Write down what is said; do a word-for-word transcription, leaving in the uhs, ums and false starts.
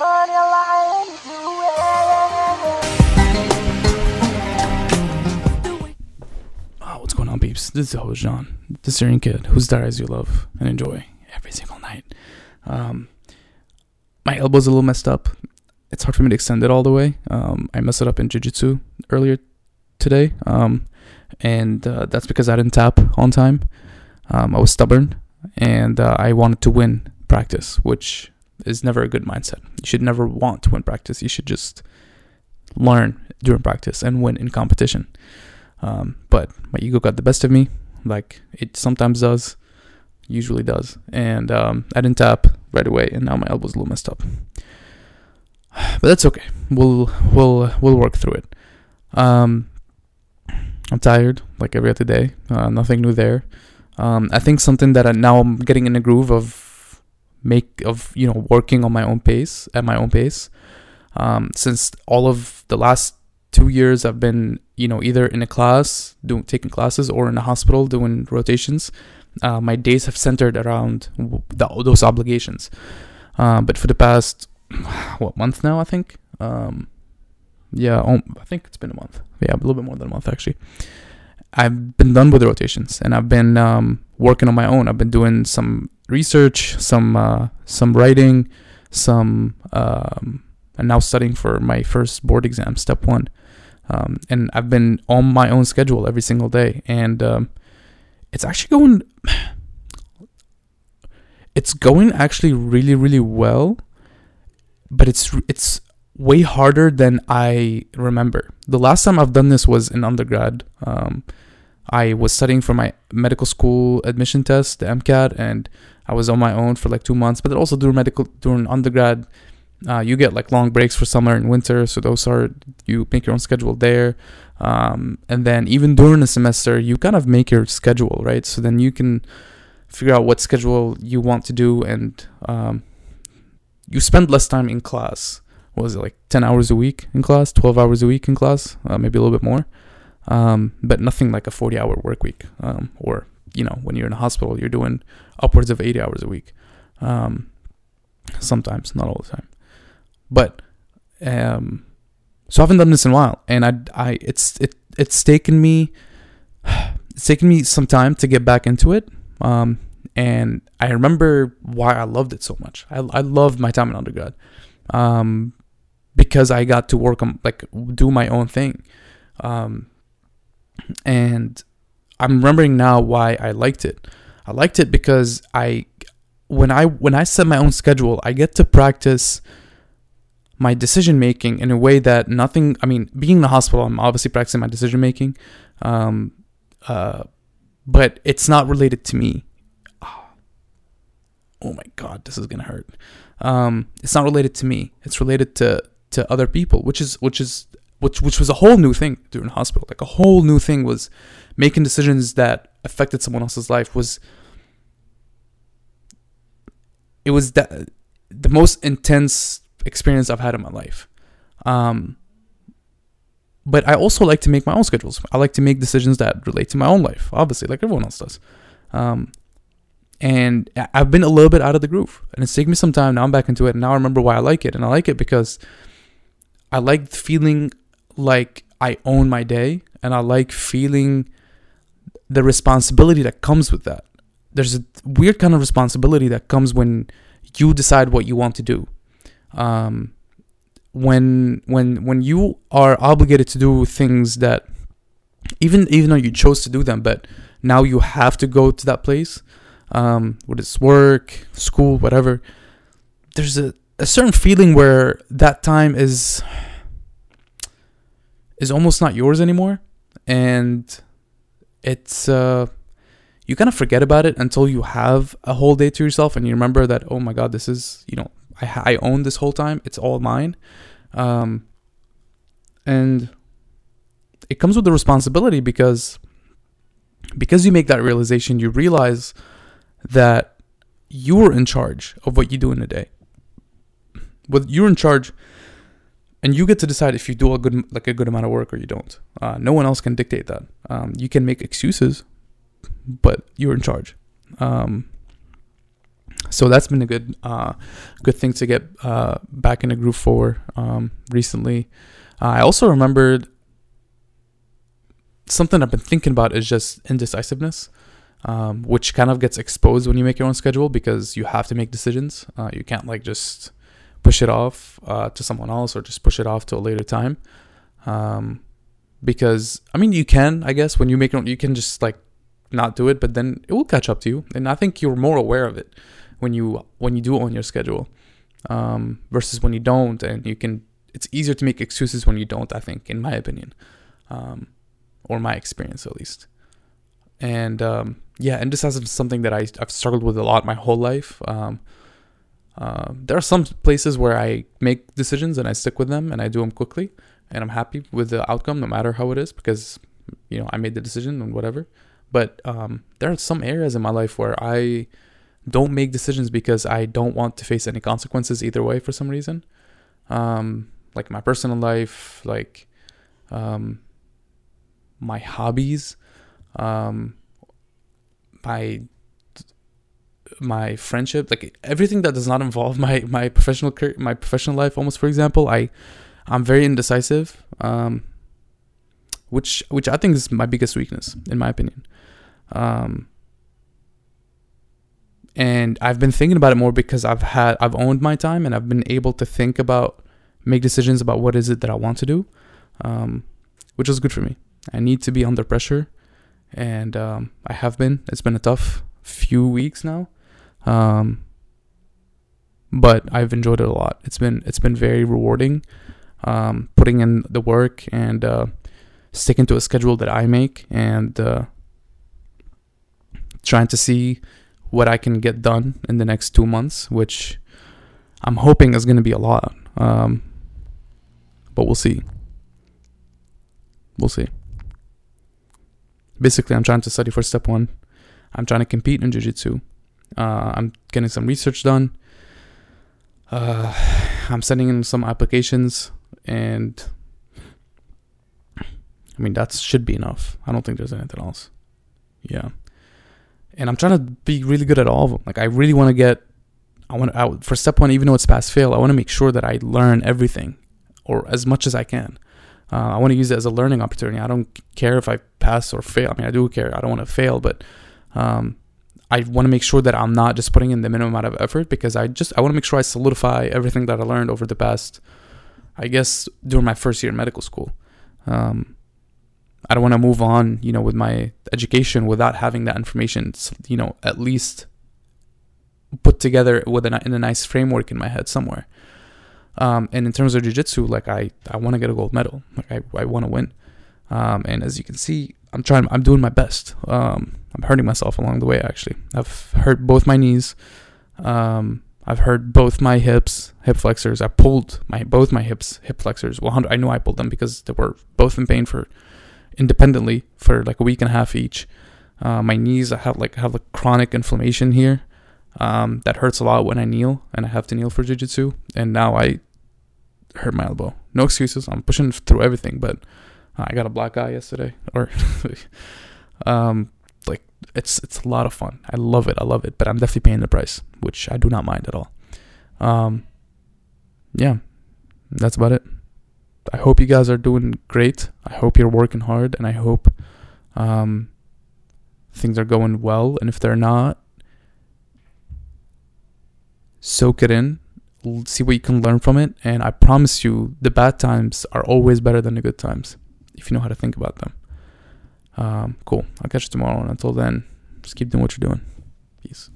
Oh, what's going on, peeps? This is host John, the Syrian kid whose diaries you love and enjoy every single night. Um, my elbow's a little messed up. It's hard for me to extend it all the way. Um, I messed it up in jiu-jitsu earlier today, um, and uh, that's because I didn't tap on time. Um, I was stubborn, and uh, I wanted to win practice, which is never a good mindset. You should never want to win practice. You should just learn during practice and win in competition. Um, but my ego got the best of me, like it sometimes does, usually does. And um, I didn't tap right away, and now my elbow's a little messed up. But that's okay. We'll we'll we'll work through it. Um, I'm tired, like every other day. Uh, nothing new there. Um, I think something that I, now I'm getting in a groove of make of you know working on my own pace at my own pace. Um, since all of the last two years, I've been you know either in a class doing taking classes or in a hospital doing rotations. Uh, my days have centered around the, those obligations. Uh, but for the past what month now I think um yeah um, I think it's been a month yeah a little bit more than a month actually I've been done with the rotations, and I've been um working on my own. I've been doing some research, some uh some writing, some um and now studying for my first board exam, step one, um and I've been on my own schedule every single day, and um it's actually going it's going actually really really well. But it's it's way harder than I remember. The last time I've done this was in undergrad. Um, I was studying for my medical school admission test, the MCAT, and I was on my own for like two months. But also during medical, during undergrad, uh, you get like long breaks for summer and winter. So those are, you make your own schedule there. Um, and then even during the semester, you kind of make your schedule, right? So then you can figure out what schedule you want to do, and um you spend less time in class. What was it, like ten hours a week in class, twelve hours a week in class, uh, maybe a little bit more, um, but nothing like a forty hour work week, um, or, you know, when you're in a hospital, you're doing upwards of eighty hours a week, um, sometimes, not all the time, but, um, so I haven't done this in a while, and I, I, it's, it, it's taken me, it's taken me some time to get back into it, um, and I remember why I loved it so much. I, I loved my time in undergrad, um, because I got to work on, like, do my own thing. Um, and I'm remembering now why I liked it. I liked it because I, when I, when I set my own schedule, I get to practice my decision making in a way that nothing. I mean, being in the hospital, I'm obviously practicing my decision making, um, uh, but it's not related to me. Oh my God, this is gonna hurt. Um, it's not related to me. It's related to, to other people, which is which is which which was a whole new thing during hospital. Like a whole new thing was making decisions that affected someone else's life. Was it was that the most intense experience I've had in my life. Um, but I also like to make my own schedules. I like to make decisions that relate to my own life, obviously, like everyone else does. Um, And I've been a little bit out of the groove, and it's taken me some time. Now I'm back into it, and now I remember why I like it. And I like it because I like feeling like I own my day, and I like feeling the responsibility that comes with that. There's a weird kind of responsibility that comes when you decide what you want to do. Um, when when when you are obligated to do things that even even though you chose to do them, but now you have to go to that place. Um, whether it's work, school, whatever, there's a, a certain feeling where that time is is almost not yours anymore, and it's uh, you kind of forget about it until you have a whole day to yourself, and you remember that, oh my God, this is, you know, I I own this whole time, it's all mine, um, and it comes with the responsibility because because you make that realization, you realize that you're in charge of what you do in a day. Well, you're in charge, and you get to decide if you do a good, like a good amount of work or you don't. Uh, no one else can dictate that. Um, you can make excuses, but you're in charge. Um, So that's been a good uh, good thing to get uh, back in the groove for um, recently. Uh, I also remembered something I've been thinking about is just indecisiveness, um, which kind of gets exposed when you make your own schedule because you have to make decisions. Uh, you can't like just push it off uh, to someone else or just push it off to a later time. Um, because, I mean, you can, I guess, when you make it, you can just like not do it, but then it will catch up to you. And I think you're more aware of it when you when you do own your schedule um, versus when you don't. And you can, it's easier to make excuses when you don't, I think, in my opinion, um, or my experience at least. And um, yeah, indecisiveness is something that I, I've struggled with a lot my whole life. Um, uh, there are some places where I make decisions and I stick with them and I do them quickly. And I'm happy with the outcome, no matter how it is, because, you know, I made the decision and whatever. But um, there are some areas in my life where I don't make decisions because I don't want to face any consequences either way for some reason. Um, like my personal life, like um, my hobbies, um, my my friendship, like everything that does not involve my my professional my professional life. Almost, for example, I. I'm very indecisive, um, which which I think is my biggest weakness, in my opinion. Um, and I've been thinking about it more because I've had I've owned my time and I've been able to think about, make decisions about what is it that I want to do, um, which is good for me. I need to be under pressure, and um, I have been. It's been a tough few weeks now, um, but I've enjoyed it a lot. It's been it's been very rewarding. Um, putting in the work and uh, sticking to a schedule that I make and uh, trying to see what I can get done in the next two months, which I'm hoping is going to be a lot. Um, but we'll see. We'll see. Basically, I'm trying to study for step one. I'm trying to compete in jiu-jitsu. Uh, I'm getting some research done. Uh, I'm sending in some applications. And I mean, that should be enough. I don't think there's anything else. Yeah. And I'm trying to be really good at all of them. Like, I really want to get, I want to, for step one, even though it's pass fail, I want to make sure that I learn everything or as much as I can. Uh, I want to use it as a learning opportunity. I don't care if I pass or fail. I mean, I do care. I don't want to fail, but um, I want to make sure that I'm not just putting in the minimum amount of effort because I just, I want to make sure I solidify everything that I learned over the past, I guess, during my first year in medical school. Um, I don't want to move on, you know, with my education without having that information, you know, at least put together with an, in a nice framework in my head somewhere. Um, and in terms of jiu-jitsu, like I, I want to get a gold medal. Like I, I want to win. Um, and as you can see, I'm trying, I'm doing my best. Um, I'm hurting myself along the way, actually. I've hurt both my knees. Um, I've hurt both my hips, hip flexors. I pulled my both my hips, hip flexors. Well, I knew I pulled them because they were both in pain for independently for like a week and a half each. Uh, my knees, I have like have like chronic inflammation here um, that hurts a lot when I kneel, and I have to kneel for jiu-jitsu. And now I hurt my elbow. No excuses. I'm pushing through everything, but I got a black eye yesterday. Or um, like it's it's a lot of fun. I love it. I love it. But I'm definitely paying the price, which I do not mind at all. Um, yeah, that's about it. I hope you guys are doing great. I hope you're working hard, and I hope um, things are going well. And if they're not, soak it in, see what you can learn from it. And I promise you, the bad times are always better than the good times, if you know how to think about them. Um, cool. I'll catch you tomorrow. And until then, just keep doing what you're doing. Peace.